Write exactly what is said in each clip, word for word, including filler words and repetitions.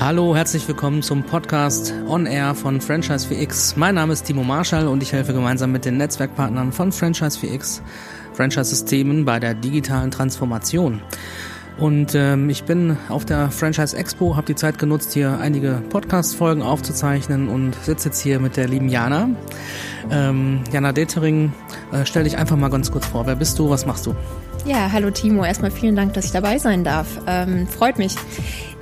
Hallo, herzlich willkommen zum Podcast On Air von Franchise vier X. Mein Name ist Timo Marschall und ich helfe gemeinsam mit den Netzwerkpartnern von Franchise vier X Franchise-Systemen bei der digitalen Transformation. Und ähm, ich bin auf der Franchise Expo, habe die Zeit genutzt, hier einige Podcast-Folgen aufzuzeichnen und sitze jetzt hier mit der lieben Jana. Ähm, Jana Dettering, äh, stell dich einfach mal ganz kurz vor. Wer bist du, was machst du? Ja, hallo Timo. Erstmal vielen Dank, dass ich dabei sein darf. Ähm, freut mich.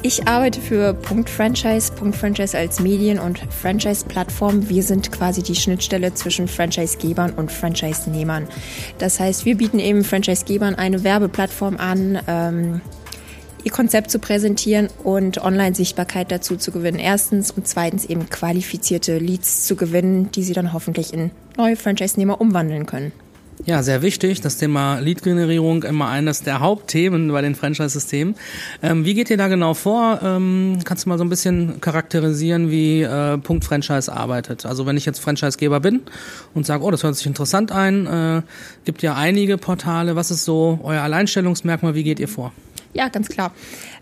Ich arbeite für Punkt Franchise. Punkt Franchise als Medien- und Franchise-Plattform. Wir sind quasi die Schnittstelle zwischen Franchisegebern und Franchisenehmern. Das heißt, wir bieten eben Franchisegebern eine Werbeplattform an, ähm, ihr Konzept zu präsentieren und Online-Sichtbarkeit dazu zu gewinnen. Erstens und zweitens eben qualifizierte Leads zu gewinnen, die sie dann hoffentlich in neue Franchisenehmer umwandeln können. Ja, sehr wichtig. Das Thema Lead-Generierung, immer eines der Hauptthemen bei den Franchise-Systemen. Ähm, wie geht ihr da genau vor? Ähm, kannst du mal so ein bisschen charakterisieren, wie äh, Punkt Franchise arbeitet? Also wenn ich jetzt Franchisegeber bin und sage, oh, das hört sich interessant an, äh, gibt ja einige Portale. Was ist so euer Alleinstellungsmerkmal? Wie geht ihr vor? Ja, ganz klar.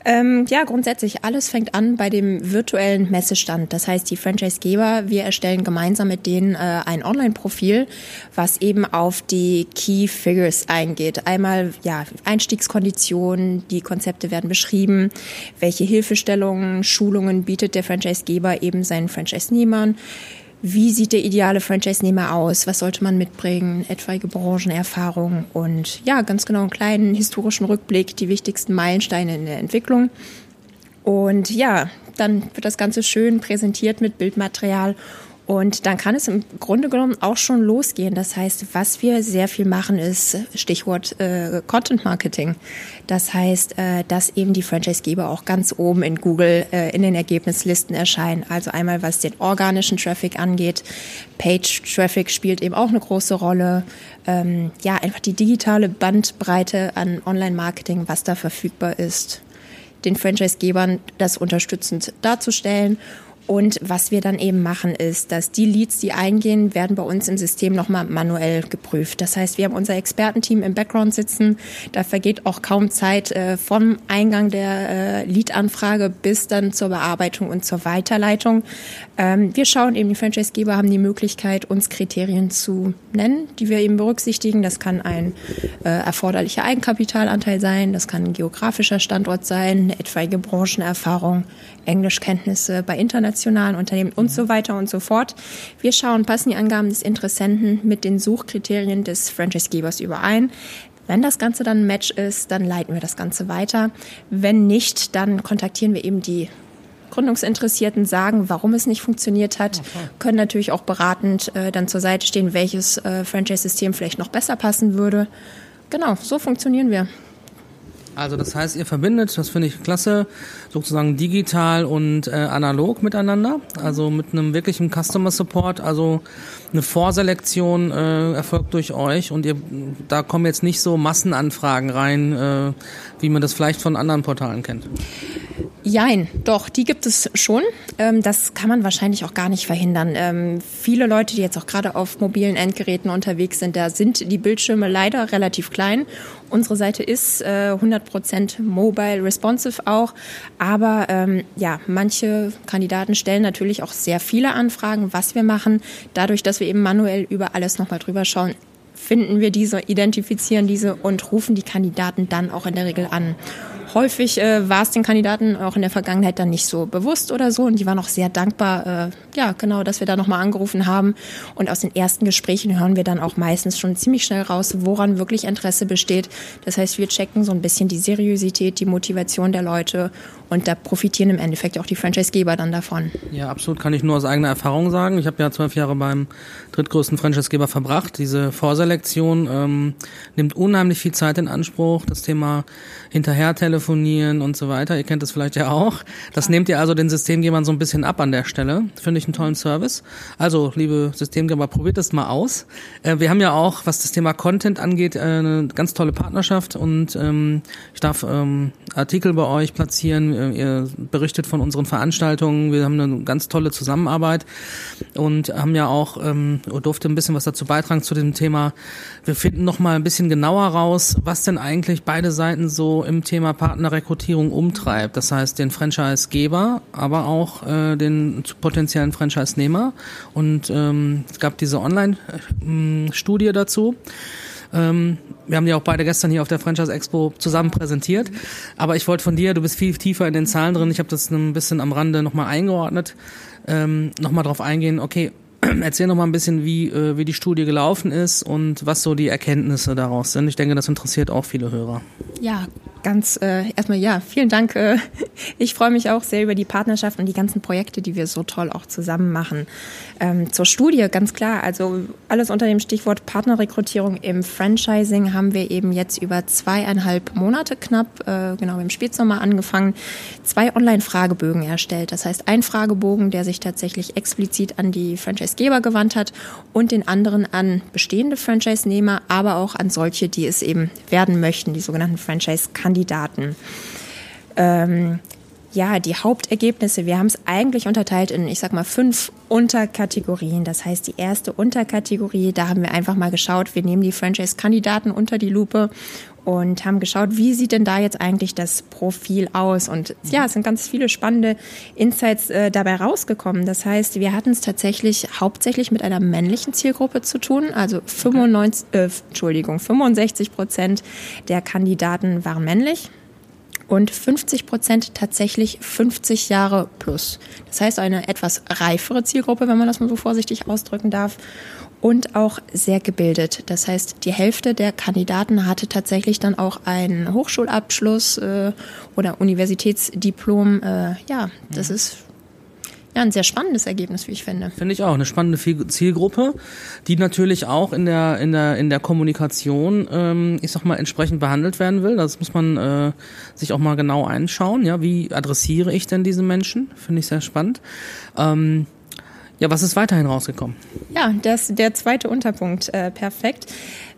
Ähm, ja, grundsätzlich, alles fängt an bei dem virtuellen Messestand. Das heißt, die Franchisegeber, wir erstellen gemeinsam mit denen äh, ein Online-Profil, was eben auf die Key Figures eingeht. Einmal ja Einstiegskonditionen, die Konzepte werden beschrieben, welche Hilfestellungen, Schulungen bietet der Franchisegeber eben seinen Franchisenehmern. Wie sieht der ideale Franchise-Nehmer aus? Was sollte man mitbringen? Etwaige Branchenerfahrung und ja, ganz genau einen kleinen historischen Rückblick, die wichtigsten Meilensteine in der Entwicklung. Und ja, dann wird das Ganze schön präsentiert mit Bildmaterial und dann kann es im Grunde genommen auch schon losgehen. Das heißt, was wir sehr viel machen, ist Stichwort äh, Content-Marketing. Das heißt, äh, dass eben die Franchisegeber auch ganz oben in Google äh, in den Ergebnislisten erscheinen. Also einmal, was den organischen Traffic angeht. Page-Traffic spielt eben auch eine große Rolle. Ähm, ja, einfach die digitale Bandbreite an Online-Marketing, was da verfügbar ist. Den Franchisegebern das unterstützend darzustellen. Und was wir dann eben machen, ist, dass die Leads, die eingehen, werden bei uns im System nochmal manuell geprüft. Das heißt, wir haben unser Expertenteam im Background sitzen. Da vergeht auch kaum Zeit äh, vom Eingang der äh, Lead-Anfrage bis dann zur Bearbeitung und zur Weiterleitung. Ähm, wir schauen eben, die Franchisegeber haben die Möglichkeit, uns Kriterien zu nennen, die wir eben berücksichtigen. Das kann ein äh, erforderlicher Eigenkapitalanteil sein, das kann ein geografischer Standort sein, eine etwaige Branchenerfahrung, Englischkenntnisse bei Internet. Unternehmen und so weiter und so fort. Wir schauen, passen die Angaben des Interessenten mit den Suchkriterien des Franchisegebers überein. Wenn das Ganze dann ein Match ist, dann leiten wir das Ganze weiter. Wenn nicht, dann kontaktieren wir eben die Gründungsinteressierten, sagen, warum es nicht funktioniert hat, okay. Können natürlich auch beratend äh, dann zur Seite stehen, welches äh, Franchise-System vielleicht noch besser passen würde. Genau, so funktionieren wir. Also das heißt, ihr verbindet, das finde ich klasse, sozusagen digital und äh, analog miteinander, also mit einem wirklichen Customer Support, also eine Vorselektion äh, erfolgt durch euch und ihr, da kommen jetzt nicht so Massenanfragen rein, äh, wie man das vielleicht von anderen Portalen kennt. Jein, doch, die gibt es schon. Ähm, das kann man wahrscheinlich auch gar nicht verhindern. Ähm, viele Leute, die jetzt auch gerade auf mobilen Endgeräten unterwegs sind, da sind die Bildschirme leider relativ klein. Unsere Seite ist äh, hundert Prozent mobile responsive auch. Aber ähm, ja, manche Kandidaten stellen natürlich auch sehr viele Anfragen, was wir machen. Dadurch, dass wir eben manuell über alles nochmal drüber schauen, finden wir diese, identifizieren diese und rufen die Kandidaten dann auch in der Regel an. Häufig äh, war es den Kandidaten auch in der Vergangenheit dann nicht so bewusst oder so und die waren auch sehr dankbar, äh, ja genau, dass wir da nochmal angerufen haben und aus den ersten Gesprächen hören wir dann auch meistens schon ziemlich schnell raus, woran wirklich Interesse besteht. Das heißt, wir checken so ein bisschen die Seriosität, die Motivation der Leute und da profitieren im Endeffekt auch die Franchisegeber dann davon. Ja, absolut, kann ich nur aus eigener Erfahrung sagen. Ich habe ja zwölf Jahre beim drittgrößten Franchisegeber verbracht. Diese Vorselektion ähm, nimmt unheimlich viel Zeit in Anspruch. Das Thema Hinterhertelefon telefonieren und so weiter. Ihr kennt das vielleicht ja auch. Das nehmt ihr also den Systemgebern so ein bisschen ab an der Stelle. Finde ich einen tollen Service. Also, liebe Systemgeber, probiert das mal aus. Äh, wir haben ja auch, was das Thema Content angeht, äh, eine ganz tolle Partnerschaft und ähm, ich darf ähm, Artikel bei euch platzieren. Äh, ihr berichtet von unseren Veranstaltungen. Wir haben eine ganz tolle Zusammenarbeit und haben ja auch, ähm, durfte ein bisschen was dazu beitragen zu dem Thema. Wir finden noch mal ein bisschen genauer raus, was denn eigentlich beide Seiten so im Thema Partnerrekrutierung umtreibt. Das heißt, den Franchisegeber, aber auch äh, den potenziellen Franchise-Nehmer. Und ähm, es gab diese Online-Studie dazu. Ähm, wir haben die auch beide gestern hier auf der Franchise Expo zusammen präsentiert. Aber ich wollte von dir, du bist viel tiefer in den Zahlen drin. Ich habe das ein bisschen am Rande nochmal eingeordnet. Ähm, nochmal drauf eingehen, okay, erzähl noch mal ein bisschen, wie, wie die Studie gelaufen ist und was so die Erkenntnisse daraus sind. Ich denke, das interessiert auch viele Hörer. Ja, ganz äh, erstmal ja, vielen Dank. Äh, ich freue mich auch sehr über die Partnerschaft und die ganzen Projekte, die wir so toll auch zusammen machen. Ähm, zur Studie, ganz klar, also alles unter dem Stichwort Partnerrekrutierung im Franchising haben wir eben jetzt über zweieinhalb Monate knapp, äh, genau im Spätsommer angefangen, zwei Online-Fragebögen erstellt. Das heißt, ein Fragebogen, der sich tatsächlich explizit an die Franchisegeber gewandt hat und den anderen an bestehende Franchise-Nehmer, aber auch an solche, die es eben werden möchten, die sogenannten Franchise-Kandidaten. Kandidaten. Ähm, ja, die Hauptergebnisse, wir haben es eigentlich unterteilt in, ich sag mal, fünf Unterkategorien. Das heißt, die erste Unterkategorie, da haben wir einfach mal geschaut, wir nehmen die Franchise-Kandidaten unter die Lupe und haben geschaut, wie sieht denn da jetzt eigentlich das Profil aus? Und ja, es sind ganz viele spannende Insights äh, dabei rausgekommen. Das heißt, wir hatten es tatsächlich hauptsächlich mit einer männlichen Zielgruppe zu tun. Also fünfundneunzig, äh, Entschuldigung, fünfundsechzig Prozent der Kandidaten waren männlich. Und fünfzig Prozent tatsächlich fünfzig Jahre plus. Das heißt, eine etwas reifere Zielgruppe, wenn man das mal so vorsichtig ausdrücken darf. Und auch sehr gebildet. Das heißt, die Hälfte der Kandidaten hatte tatsächlich dann auch einen Hochschulabschluss äh, oder Universitätsdiplom. Äh, ja, das mhm. ist... Ja, ein sehr spannendes Ergebnis, wie ich finde. Finde ich auch, eine spannende Zielgruppe, die natürlich auch in der in der in der Kommunikation, ähm, ich sag mal, entsprechend behandelt werden will. Das muss man äh, sich auch mal genau anschauen. Ja, wie adressiere ich denn diese Menschen? Finde ich sehr spannend. Ähm, ja, was ist weiterhin rausgekommen? Ja, das der zweite Unterpunkt, äh, perfekt.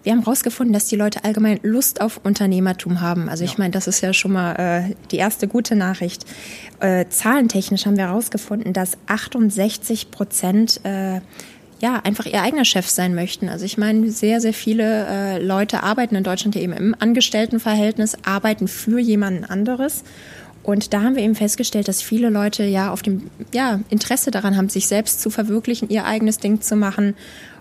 Wir haben rausgefunden, dass die Leute allgemein Lust auf Unternehmertum haben. Also ich ja. meine, das ist ja schon mal äh, die erste gute Nachricht. Äh, zahlentechnisch haben wir rausgefunden, dass achtundsechzig Prozent äh, ja, einfach ihr eigener Chef sein möchten. Also ich meine, sehr, sehr viele äh, Leute arbeiten in Deutschland ja eben im Angestelltenverhältnis, arbeiten für jemanden anderes. Und da haben wir eben festgestellt, dass viele Leute ja auf dem ja, Interesse daran haben, sich selbst zu verwirklichen, ihr eigenes Ding zu machen.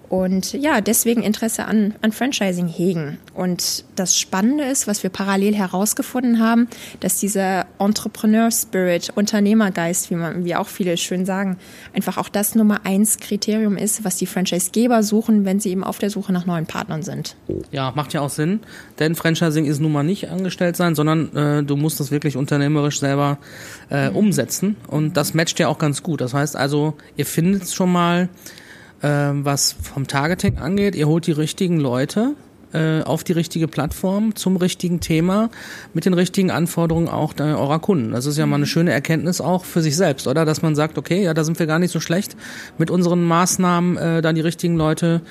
Und ja, deswegen Interesse an, an Franchising hegen. Und das Spannende ist, was wir parallel herausgefunden haben, dass dieser Entrepreneur-Spirit, Unternehmergeist, wie man, wie auch viele schön sagen, einfach auch das Nummer eins Kriterium ist, was die Franchisegeber suchen, wenn sie eben auf der Suche nach neuen Partnern sind. Ja, macht ja auch Sinn, denn Franchising ist nun mal nicht angestellt sein, sondern äh, du musst das wirklich unternehmerisch selber äh, mhm. umsetzen. Und das matcht ja auch ganz gut. Das heißt also, ihr findet es schon mal, was vom Targeting angeht, ihr holt die richtigen Leute äh, auf die richtige Plattform, zum richtigen Thema, mit den richtigen Anforderungen auch der, eurer Kunden. Das ist ja mal eine schöne Erkenntnis auch für sich selbst, oder? Dass man sagt, okay, ja, da sind wir gar nicht so schlecht, mit unseren Maßnahmen äh, dann die richtigen Leute,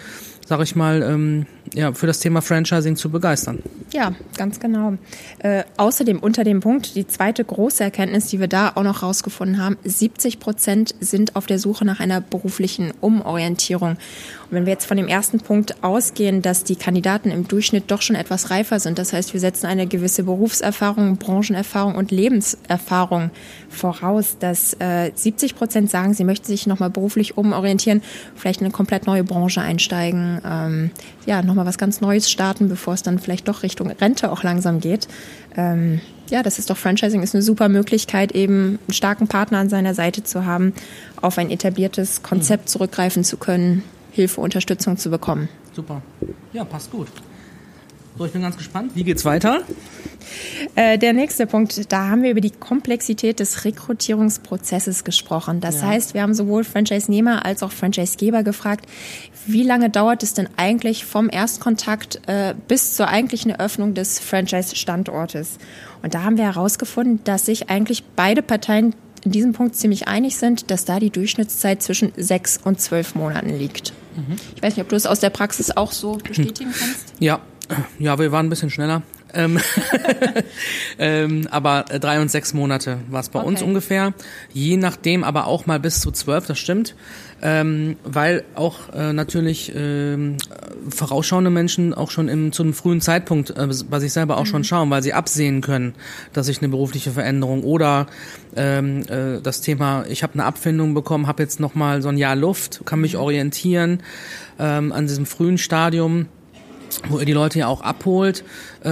sag ich mal, ähm, ja, für das Thema Franchising zu begeistern. Ja, ganz genau. Äh, außerdem unter dem Punkt, die zweite große Erkenntnis, die wir da auch noch rausgefunden haben, siebzig Prozent sind auf der Suche nach einer beruflichen Umorientierung. Und wenn wir jetzt von dem ersten Punkt ausgehen, dass die Kandidaten im Durchschnitt doch schon etwas reifer sind, das heißt, wir setzen eine gewisse Berufserfahrung, Branchenerfahrung und Lebenserfahrung voraus, dass äh, siebzig Prozent sagen, sie möchten sich nochmal beruflich umorientieren, vielleicht in eine komplett neue Branche einsteigen, Ähm, ja, nochmal was ganz Neues starten, bevor es dann vielleicht doch Richtung Rente auch langsam geht. Ähm, ja, das ist doch, Franchising ist eine super Möglichkeit, eben einen starken Partner an seiner Seite zu haben, auf ein etabliertes Konzept zurückgreifen zu können, Hilfe, Unterstützung zu bekommen. Super. Ja, passt gut. So, ich bin ganz gespannt. Wie geht's weiter? Äh, der nächste Punkt, da haben wir über die Komplexität des Rekrutierungsprozesses gesprochen. Das ja. heißt, wir haben sowohl Franchise-Nehmer als auch Franchise-Geber gefragt, wie lange dauert es denn eigentlich vom Erstkontakt äh, bis zur eigentlichen Eröffnung des Franchise-Standortes? Und da haben wir herausgefunden, dass sich eigentlich beide Parteien in diesem Punkt ziemlich einig sind, dass da die Durchschnittszeit zwischen sechs und zwölf Monaten liegt. Mhm. Ich weiß nicht, ob du es aus der Praxis auch so bestätigen hm. kannst? Ja. Ja, wir waren ein bisschen schneller. ähm, aber drei und sechs Monate war es bei okay. uns ungefähr. Je nachdem, aber auch mal bis zu zwölf, das stimmt. Ähm, weil auch äh, natürlich ähm, vorausschauende Menschen auch schon im, zu einem frühen Zeitpunkt äh, bei sich selber auch mhm. schon schauen, weil sie absehen können, dass ich eine berufliche Veränderung oder ähm, äh, das Thema, ich habe eine Abfindung bekommen, habe jetzt nochmal so ein Jahr Luft, kann mich orientieren ähm, an diesem frühen Stadium, wo ihr die Leute ja auch abholt, äh,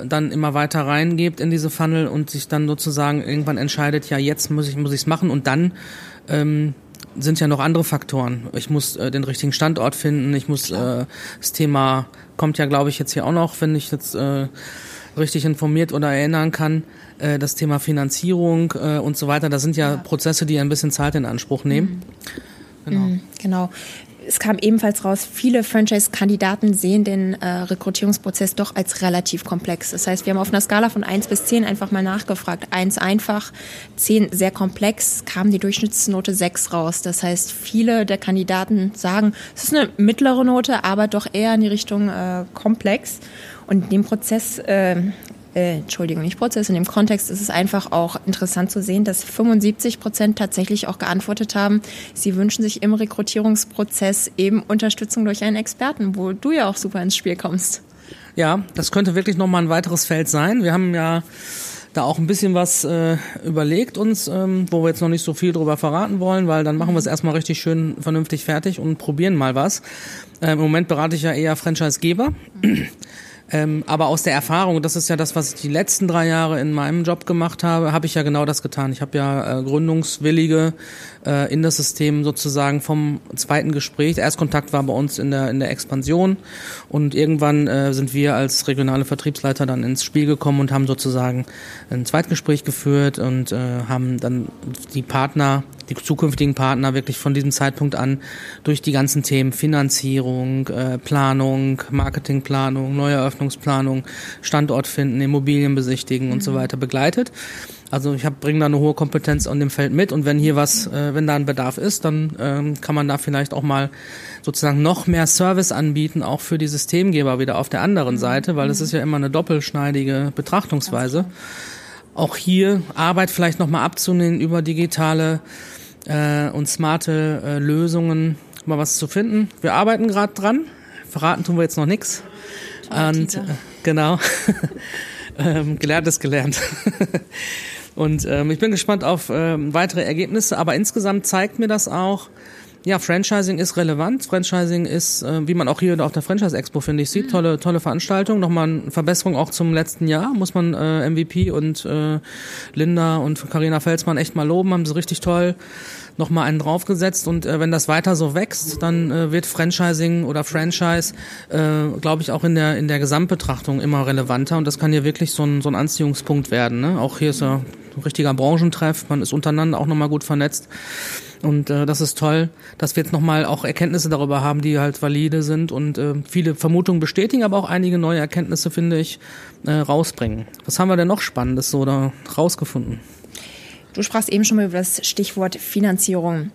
äh, dann immer weiter reingebt in diese Funnel und sich dann sozusagen irgendwann entscheidet, ja jetzt muss ich muss ich's machen und dann ähm, sind ja noch andere Faktoren. Ich muss äh, den richtigen Standort finden, ich muss äh, das Thema, kommt ja glaube ich jetzt hier auch noch, wenn ich jetzt äh, richtig informiert oder erinnern kann, äh, das Thema Finanzierung äh, und so weiter, das sind ja, ja Prozesse, die ein bisschen Zeit in Anspruch nehmen. Mhm. Genau. Mhm, genau. Es kam ebenfalls raus, viele Franchise-Kandidaten sehen den äh, Rekrutierungsprozess doch als relativ komplex. Das heißt, wir haben auf einer Skala von eins bis zehn einfach mal nachgefragt. eins einfach, zehn sehr komplex, kam die Durchschnittsnote sechs raus. Das heißt, viele der Kandidaten sagen, es ist eine mittlere Note, aber doch eher in die Richtung äh, komplex. Und den Prozess... Äh, Äh, Entschuldigung, nicht Prozess. In dem Kontext ist es einfach auch interessant zu sehen, dass fünfundsiebzig Prozent tatsächlich auch geantwortet haben, sie wünschen sich im Rekrutierungsprozess eben Unterstützung durch einen Experten, wo du ja auch super ins Spiel kommst. Ja, das könnte wirklich nochmal ein weiteres Feld sein. Wir haben ja da auch ein bisschen was äh, überlegt uns, ähm, wo wir jetzt noch nicht so viel drüber verraten wollen, weil dann machen wir es erstmal richtig schön vernünftig fertig und probieren mal was. Äh, Im Moment berate ich ja eher Franchisegeber. Mhm. Ähm, aber aus der Erfahrung, das ist ja das, was ich die letzten drei Jahre in meinem Job gemacht habe, habe ich ja genau das getan. Ich habe ja äh, Gründungswillige äh, in das System sozusagen vom zweiten Gespräch. Der Erstkontakt war bei uns in der in der Expansion und irgendwann äh, sind wir als regionale Vertriebsleiter dann ins Spiel gekommen und haben sozusagen ein Zweitgespräch geführt und äh, haben dann die Partner, die zukünftigen Partner wirklich von diesem Zeitpunkt an durch die ganzen Themen Finanzierung, äh, Planung, Marketingplanung, Neueröffnung, Planung, Standort finden, Immobilien besichtigen und mhm. so weiter begleitet. Also ich bringe da eine hohe Kompetenz an dem Feld mit und wenn hier was, äh, wenn da ein Bedarf ist, dann ähm, kann man da vielleicht auch mal sozusagen noch mehr Service anbieten, auch für die Systemgeber wieder auf der anderen Seite, weil mhm. das ist ja immer eine doppelschneidige Betrachtungsweise. Auch hier Arbeit vielleicht nochmal abzunehmen über digitale äh, und smarte äh, Lösungen, mal was zu finden. Wir arbeiten gerade dran, verraten tun wir jetzt noch nichts. Und äh, genau, ähm, gelernt ist gelernt. Und ähm, ich bin gespannt auf ähm, weitere Ergebnisse, aber insgesamt zeigt mir das auch, ja, Franchising ist relevant. Franchising ist, äh, wie man auch hier auf der Franchise Expo, finde ich, sieht, mhm. tolle tolle Veranstaltung. Nochmal eine Verbesserung auch zum letzten Jahr, muss man äh, M V P und äh, Linda und Carina Felsmann echt mal loben, haben sie richtig toll nochmal einen draufgesetzt und äh, wenn das weiter so wächst, dann äh, wird Franchising oder Franchise, äh, glaube ich, auch in der in der Gesamtbetrachtung immer relevanter und das kann ja wirklich so ein, so ein Anziehungspunkt werden, ne? Auch hier ist ja ein richtiger Branchentreff, man ist untereinander auch nochmal gut vernetzt und äh, das ist toll, dass wir jetzt nochmal auch Erkenntnisse darüber haben, die halt valide sind und äh, viele Vermutungen bestätigen, aber auch einige neue Erkenntnisse, finde ich, äh, rausbringen. Was haben wir denn noch Spannendes so da rausgefunden? Du sprachst eben schon mal über das Stichwort Finanzierung.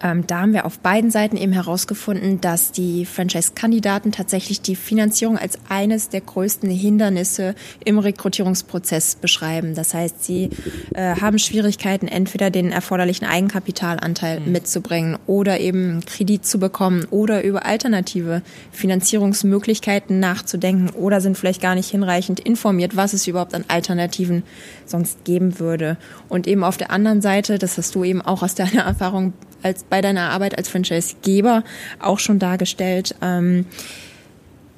Ähm, da haben wir auf beiden Seiten eben herausgefunden, dass die Franchise-Kandidaten tatsächlich die Finanzierung als eines der größten Hindernisse im Rekrutierungsprozess beschreiben. Das heißt, sie äh, haben Schwierigkeiten, entweder den erforderlichen Eigenkapitalanteil mhm. mitzubringen oder eben Kredit zu bekommen oder über alternative Finanzierungsmöglichkeiten nachzudenken oder sind vielleicht gar nicht hinreichend informiert, was es überhaupt an Alternativen sonst geben würde. Und eben auf der anderen Seite, das hast du eben auch aus deiner Erfahrung als bei deiner Arbeit als Franchisegeber auch schon dargestellt. Ähm,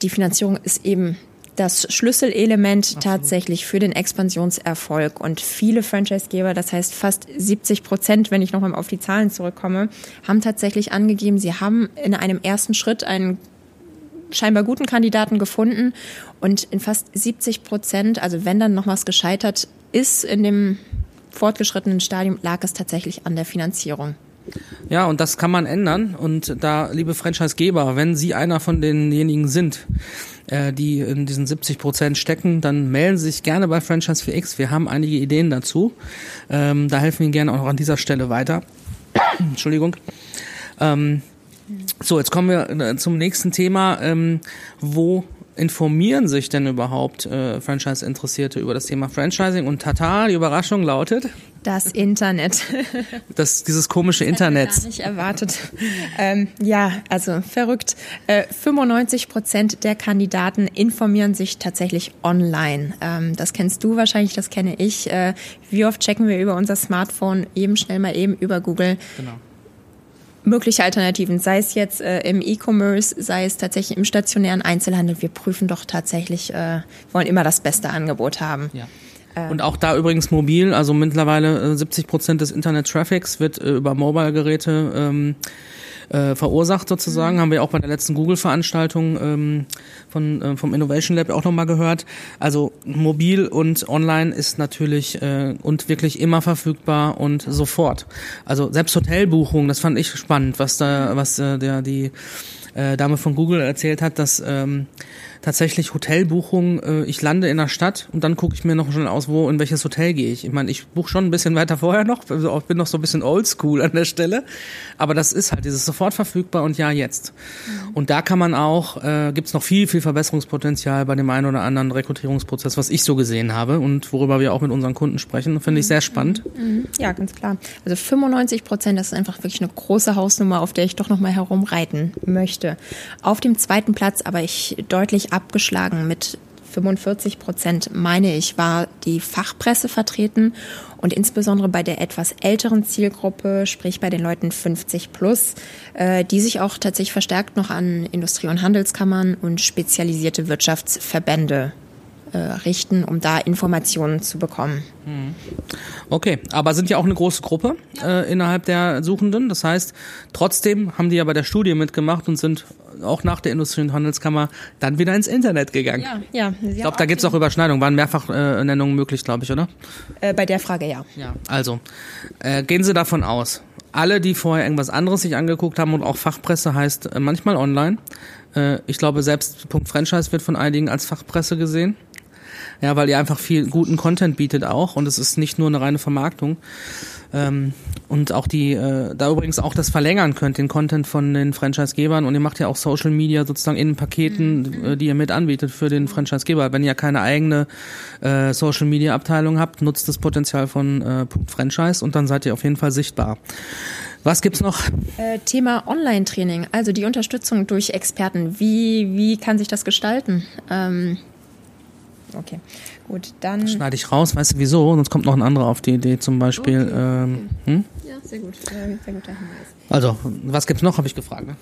die Finanzierung ist eben das Schlüsselelement Ach, tatsächlich für den Expansionserfolg. Und viele Franchisegeber, das heißt fast siebzig Prozent, wenn ich nochmal auf die Zahlen zurückkomme, haben tatsächlich angegeben, sie haben in einem ersten Schritt einen scheinbar guten Kandidaten gefunden und in fast siebzig Prozent, also wenn dann noch was gescheitert ist in dem fortgeschrittenen Stadium, lag es tatsächlich an der Finanzierung. Ja, und das kann man ändern. Und da, liebe Franchisegeber, wenn Sie einer von denjenigen sind, äh, die in diesen siebzig Prozent stecken, dann melden Sie sich gerne bei Franchise vier X. Wir haben einige Ideen dazu. Ähm, da helfen wir Ihnen gerne auch an dieser Stelle weiter. Entschuldigung. Ähm, so, jetzt kommen wir zum nächsten Thema. Ähm, wo informieren sich denn überhaupt äh, Franchise-Interessierte über das Thema Franchising? Und tata, die Überraschung lautet? Das Internet. Das, dieses komische Internet. Das hätte ich gar nicht erwartet. Ähm, ja, also verrückt. Äh, fünfundneunzig Prozent der Kandidaten informieren sich tatsächlich online. Ähm, das kennst du wahrscheinlich, das kenne ich. Äh, wie oft checken wir über unser Smartphone eben schnell mal eben über Google? Genau. Mögliche Alternativen, sei es jetzt äh, im E-Commerce, sei es tatsächlich im stationären Einzelhandel. Wir prüfen doch tatsächlich, äh, wollen immer das beste Angebot haben. Ja. Ähm. Und auch da übrigens mobil, also mittlerweile äh, siebzig Prozent des Internet-Traffics wird äh, über Mobile-Geräte ähm, äh, verursacht sozusagen. Mhm. Haben wir auch bei der letzten Google-Veranstaltung ähm, von, äh, vom Innovation Lab auch nochmal gehört. Also mobil und online ist natürlich äh, und wirklich immer verfügbar und sofort. Also selbst Hotelbuchungen, das fand ich spannend, was da, was äh, der die äh, Dame von Google erzählt hat, dass ähm, tatsächlich Hotelbuchungen, äh, ich lande in der Stadt und dann gucke ich mir noch schon aus, wo, in welches Hotel gehe ich. Ich meine, ich buche schon ein bisschen weiter vorher noch, bin noch so ein bisschen oldschool an der Stelle, aber das ist halt dieses sofort verfügbar und ja, jetzt. Mhm. Und da kann man auch, äh, gibt's noch viel, viel Verbesserungspotenzial bei dem einen oder anderen Rekrutierungsprozess, was ich so gesehen habe und worüber wir auch mit unseren Kunden sprechen, finde ich sehr spannend. Mhm. Ja, ganz klar. Also fünfundneunzig Prozent, das ist einfach wirklich eine große Hausnummer, auf der ich doch nochmal herumreiten möchte. Auf dem zweiten Platz, aber ich deutlich abgeschlagen mit fünfundvierzig Prozent, meine ich, war die Fachpresse vertreten und insbesondere bei der etwas älteren Zielgruppe, sprich bei den Leuten fünfzig plus, äh, die sich auch tatsächlich verstärkt noch an Industrie- und Handelskammern und spezialisierte Wirtschaftsverbände äh, richten, um da Informationen zu bekommen. Okay, aber sind ja auch eine große Gruppe äh, innerhalb der Suchenden. Das heißt, trotzdem haben die ja bei der Studie mitgemacht und sind auch nach der Industrie- und Handelskammer dann wieder ins Internet gegangen. Ja, ja. Ich glaube, da gibt es auch Überschneidungen. Waren mehrfach äh, Nennungen möglich, glaube ich, oder? Äh, bei der Frage, ja. Ja. Also, äh, gehen Sie davon aus, alle, die vorher irgendwas anderes sich angeguckt haben und auch Fachpresse heißt äh, manchmal online. Äh, ich glaube, selbst Punkt Franchise wird von einigen als Fachpresse gesehen. Ja, weil ihr einfach viel guten Content bietet auch und es ist nicht nur eine reine Vermarktung. Ähm, und auch die, äh, da übrigens auch das verlängern könnt, den Content von den Franchisegebern und ihr macht ja auch Social Media sozusagen in Paketen, äh, die ihr mit anbietet für den Franchisegeber. Wenn ihr keine eigene äh, Social Media Abteilung habt, nutzt das Potenzial von äh, Punkt Franchise und dann seid ihr auf jeden Fall sichtbar. Was gibt's noch? Äh, Thema Online-Training, also die Unterstützung durch Experten. Wie, wie kann sich das gestalten? Ähm Okay, gut, dann... Das schneide ich raus, weißt du wieso? Sonst kommt noch ein anderer auf die Idee, zum Beispiel... Okay. Ähm, okay. Hm? Ja, sehr gut, sehr, sehr guter Hinweis. Also, was gibt's noch, habe ich gefragt. Ne?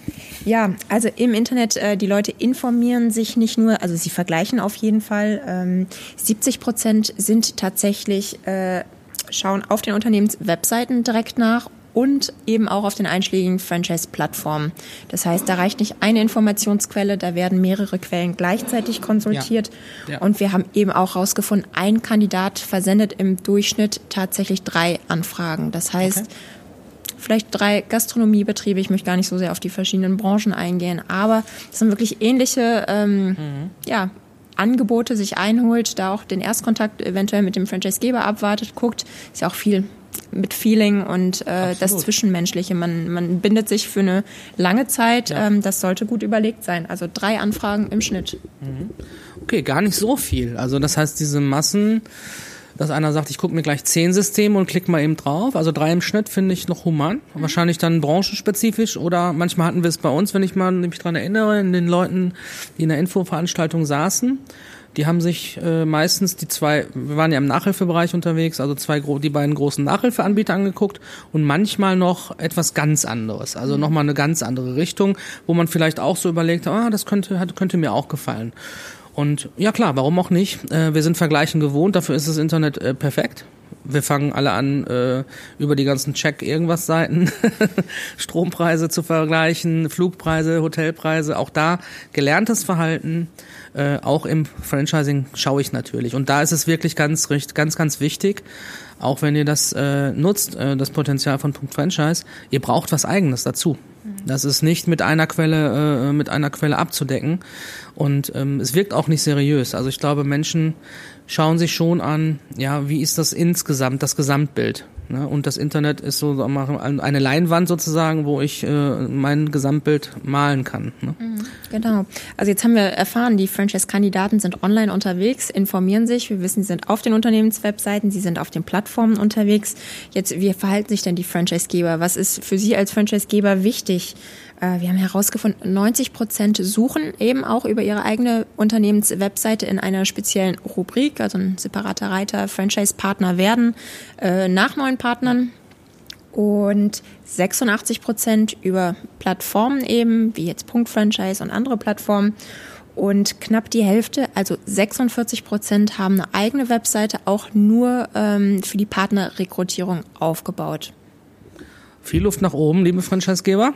Ja, also im Internet, äh, die Leute informieren sich nicht nur, also sie vergleichen auf jeden Fall. Ähm, siebzig Prozent sind tatsächlich, äh, schauen auf den Unternehmenswebseiten direkt nach und eben auch auf den einschlägigen Franchise-Plattformen. Das heißt, da reicht nicht eine Informationsquelle, da werden mehrere Quellen gleichzeitig konsultiert. Ja. Ja. Und wir haben eben auch herausgefunden, ein Kandidat versendet im Durchschnitt tatsächlich drei Anfragen. Das heißt, okay. Vielleicht drei Gastronomiebetriebe, ich möchte gar nicht so sehr auf die verschiedenen Branchen eingehen, aber das sind wirklich ähnliche ähm, mhm. ja, Angebote, sich einholt, da auch den Erstkontakt eventuell mit dem Franchisegeber abwartet, guckt, ist ja auch viel mit Feeling und äh, das Zwischenmenschliche. Man, man bindet sich für eine lange Zeit. Ja. Ähm, das sollte gut überlegt sein. Also drei Anfragen im Schnitt. Mhm. Okay, gar nicht so viel. Also das heißt, diese Massen, dass einer sagt, ich gucke mir gleich zehn Systeme und klicke mal eben drauf. Also drei im Schnitt finde ich noch human. Mhm. Wahrscheinlich dann branchenspezifisch oder manchmal hatten wir es bei uns, wenn ich mal mich dran erinnere, in den Leuten, die in der Infoveranstaltung saßen. Die haben sich äh, meistens die zwei, wir waren ja im Nachhilfebereich unterwegs, also zwei die beiden großen Nachhilfeanbieter angeguckt und manchmal noch etwas ganz anderes, also mhm. nochmal eine ganz andere Richtung, wo man vielleicht auch so überlegt, ah, das könnte, könnte mir auch gefallen. Und ja klar, warum auch nicht? Äh, wir sind Vergleichen gewohnt, dafür ist das Internet äh, perfekt. wir fangen alle an, äh, über die ganzen Check-Irgendwas-Seiten Strompreise zu vergleichen, Flugpreise, Hotelpreise, auch da gelerntes Verhalten, äh, auch im Franchising schaue ich natürlich. Und da ist es wirklich ganz, ganz, ganz wichtig, auch wenn ihr das äh, nutzt, äh, das Potenzial von Punkt Franchise, ihr braucht was Eigenes dazu. Das ist nicht mit einer Quelle äh, mit einer Quelle abzudecken und ähm, es wirkt auch nicht seriös. Also ich glaube, Menschen schauen sich schon an, ja, wie ist das insgesamt, das Gesamtbild. Ne? Und das Internet ist so eine Leinwand sozusagen, wo ich äh, mein Gesamtbild malen kann. Ne? Genau. Also jetzt haben wir erfahren, die Franchise-Kandidaten sind online unterwegs, informieren sich. Wir wissen, sie sind auf den Unternehmenswebseiten, sie sind auf den Plattformen unterwegs. Jetzt, wie verhalten sich denn die Franchisegeber? Was ist für Sie als Franchisegeber wichtig? Äh, wir haben herausgefunden, neunzig Prozent suchen eben auch über ihre eigene Unternehmenswebseite in einer speziellen Rubrik, also ein separater Reiter, Franchise-Partner werden, äh, nach neuen Partnern, und sechsundachtzig Prozent über Plattformen eben, wie jetzt Punkt Franchise und andere Plattformen, und knapp die Hälfte, also sechsundvierzig Prozent, haben eine eigene Webseite auch nur ähm, für die Partnerrekrutierung aufgebaut. Viel Luft nach oben, liebe Franchisegeber,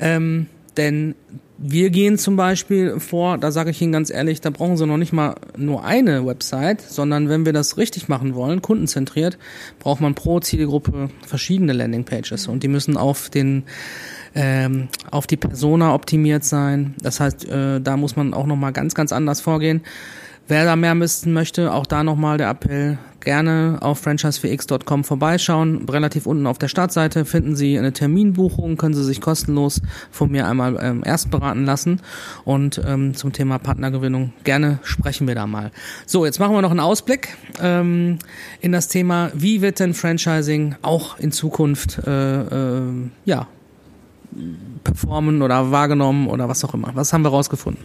ähm, denn wir gehen zum Beispiel vor, da sage ich Ihnen ganz ehrlich, da brauchen Sie noch nicht mal nur eine Website, sondern wenn wir das richtig machen wollen, kundenzentriert, braucht man pro Zielgruppe verschiedene Landingpages, und die müssen auf den ähm, auf die Persona optimiert sein. Das heißt, äh, da muss man auch nochmal ganz, ganz anders vorgehen. Wer da mehr wissen möchte, auch da nochmal der Appell, gerne auf franchise vier x punkt com vorbeischauen. Relativ unten auf der Startseite finden Sie eine Terminbuchung, können Sie sich kostenlos von mir einmal ähm, erst beraten lassen. Und ähm, zum Thema Partnergewinnung, gerne sprechen wir da mal. So, jetzt machen wir noch einen Ausblick ähm, in das Thema, wie wird denn Franchising auch in Zukunft äh, äh, ja, performen oder wahrgenommen oder was auch immer. Was haben wir rausgefunden?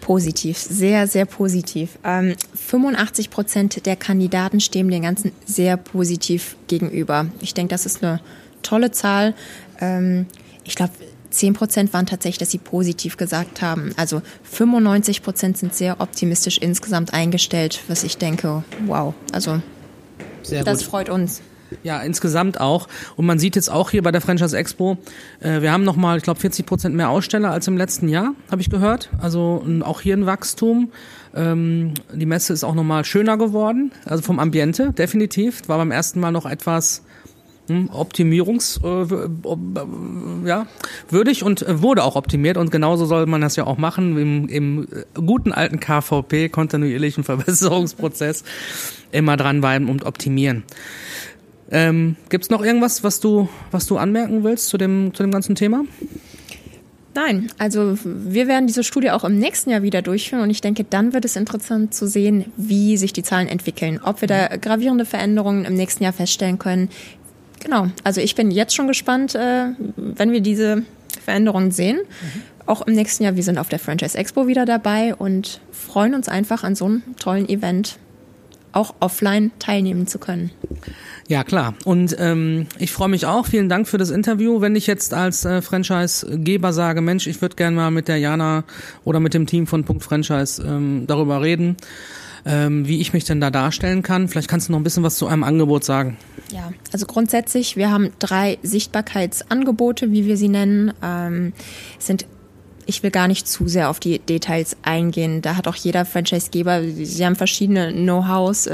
Positiv, sehr, sehr positiv. Ähm, fünfundachtzig Prozent der Kandidaten stehen dem Ganzen sehr positiv gegenüber. Ich denke, das ist eine tolle Zahl. Ähm, ich glaube, zehn Prozent waren tatsächlich, dass sie positiv gesagt haben. Also fünfundneunzig Prozent sind sehr optimistisch insgesamt eingestellt, was ich denke, wow. Also sehr das gut. Freut uns. Ja, insgesamt auch. Und man sieht jetzt auch hier bei der Franchise Expo, äh, wir haben nochmal, ich glaube, vierzig Prozent mehr Aussteller als im letzten Jahr, habe ich gehört. Also auch hier ein Wachstum. Ähm, die Messe ist auch nochmal schöner geworden, also vom Ambiente, definitiv. War beim ersten Mal noch etwas hm, optimierungs, äh, ja, würdig und wurde auch optimiert. Und genauso soll man das ja auch machen, im, im guten alten K V P, kontinuierlichen Verbesserungsprozess, immer dranbleiben und optimieren. Ähm, gibt's noch irgendwas, was du, was du anmerken willst zu dem, zu dem ganzen Thema? Nein, also wir werden diese Studie auch im nächsten Jahr wieder durchführen, und ich denke, dann wird es interessant zu sehen, wie sich die Zahlen entwickeln, ob wir da gravierende Veränderungen im nächsten Jahr feststellen können. Genau, also ich bin jetzt schon gespannt, äh, wenn wir diese Veränderungen sehen. Mhm. Auch im nächsten Jahr, wir sind auf der Franchise Expo wieder dabei und freuen uns einfach, an so einem tollen Event auch offline teilnehmen zu können. Ja, klar. Und ähm, ich freue mich auch. Vielen Dank für das Interview. Wenn ich jetzt als äh, Franchise-Geber sage, Mensch, ich würde gerne mal mit der Jana oder mit dem Team von Punkt Franchise ähm, darüber reden, ähm, wie ich mich denn da darstellen kann. Vielleicht kannst du noch ein bisschen was zu einem Angebot sagen. Ja, also grundsätzlich, wir haben drei Sichtbarkeitsangebote, wie wir sie nennen. Ähm, es sind Ich will gar nicht zu sehr auf die Details eingehen. Da hat auch jeder Franchisegeber, sie haben verschiedene Know-hows.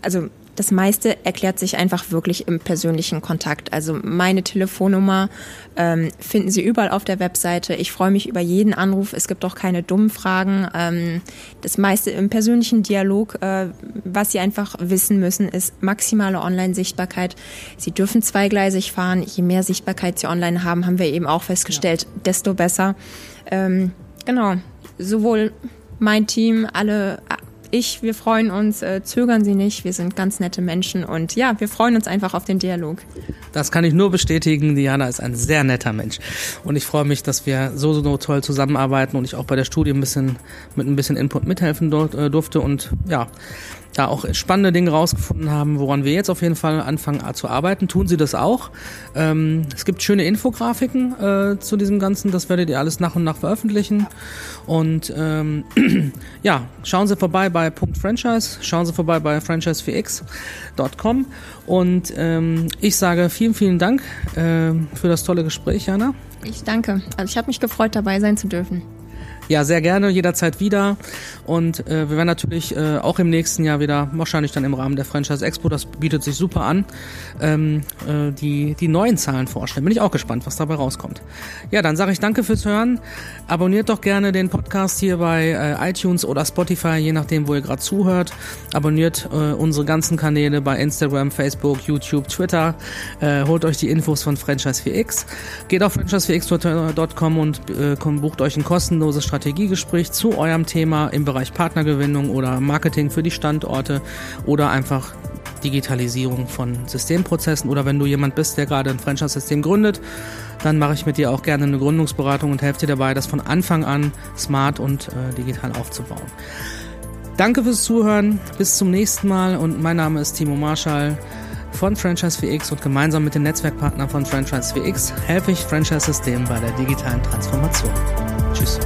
Also das meiste erklärt sich einfach wirklich im persönlichen Kontakt. Also meine Telefonnummer ähm, finden Sie überall auf der Webseite. Ich freue mich über jeden Anruf. Es gibt auch keine dummen Fragen. Ähm, das meiste im persönlichen Dialog, äh, was Sie einfach wissen müssen, ist maximale Online-Sichtbarkeit. Sie dürfen zweigleisig fahren. Je mehr Sichtbarkeit Sie online haben, haben wir eben auch festgestellt, ja, desto besser. Ähm, genau, sowohl mein Team, alle... Ich, wir freuen uns, äh, zögern Sie nicht, wir sind ganz nette Menschen und ja, wir freuen uns einfach auf den Dialog. Das kann ich nur bestätigen, Diana ist ein sehr netter Mensch und ich freue mich, dass wir so, so toll zusammenarbeiten und ich auch bei der Studie ein bisschen mit ein bisschen Input mithelfen dort, äh, durfte und ja, da auch spannende Dinge rausgefunden haben, woran wir jetzt auf jeden Fall anfangen zu arbeiten. Tun Sie das auch. Ähm, es gibt schöne Infografiken äh, zu diesem Ganzen. Das werdet ihr alles nach und nach veröffentlichen. Und ähm, ja, schauen Sie vorbei bei Punkt Franchise. Schauen Sie vorbei bei franchise four x dot com. Und ähm, ich sage vielen, vielen Dank äh, für das tolle Gespräch, Jana. Ich danke. Also ich habe mich gefreut, dabei sein zu dürfen. Ja, sehr gerne, jederzeit wieder. Und äh, wir werden natürlich äh, auch im nächsten Jahr wieder, wahrscheinlich dann im Rahmen der Franchise Expo, das bietet sich super an, ähm, äh, die, die neuen Zahlen vorstellen. Bin ich auch gespannt, was dabei rauskommt. Ja, dann sage ich danke fürs Hören. Abonniert doch gerne den Podcast hier bei äh, iTunes oder Spotify, je nachdem, wo ihr gerade zuhört. Abonniert äh, unsere ganzen Kanäle bei Instagram, Facebook, YouTube, Twitter. Äh, holt euch die Infos von Franchise vier X. Geht auf franchise four x dot com und äh, bucht euch ein kostenloses Strategiegespräch zu eurem Thema im Bereich Partnergewinnung oder Marketing für die Standorte oder einfach Digitalisierung von Systemprozessen, oder wenn du jemand bist, der gerade ein Franchise-System gründet, dann mache ich mit dir auch gerne eine Gründungsberatung und helfe dir dabei, das von Anfang an smart und äh, digital aufzubauen. Danke fürs Zuhören, bis zum nächsten Mal, und mein Name ist Timo Marschall von Franchise vier X, und gemeinsam mit den Netzwerkpartnern von Franchise vier X helfe ich Franchise-Systemen bei der digitalen Transformation. Tschüss.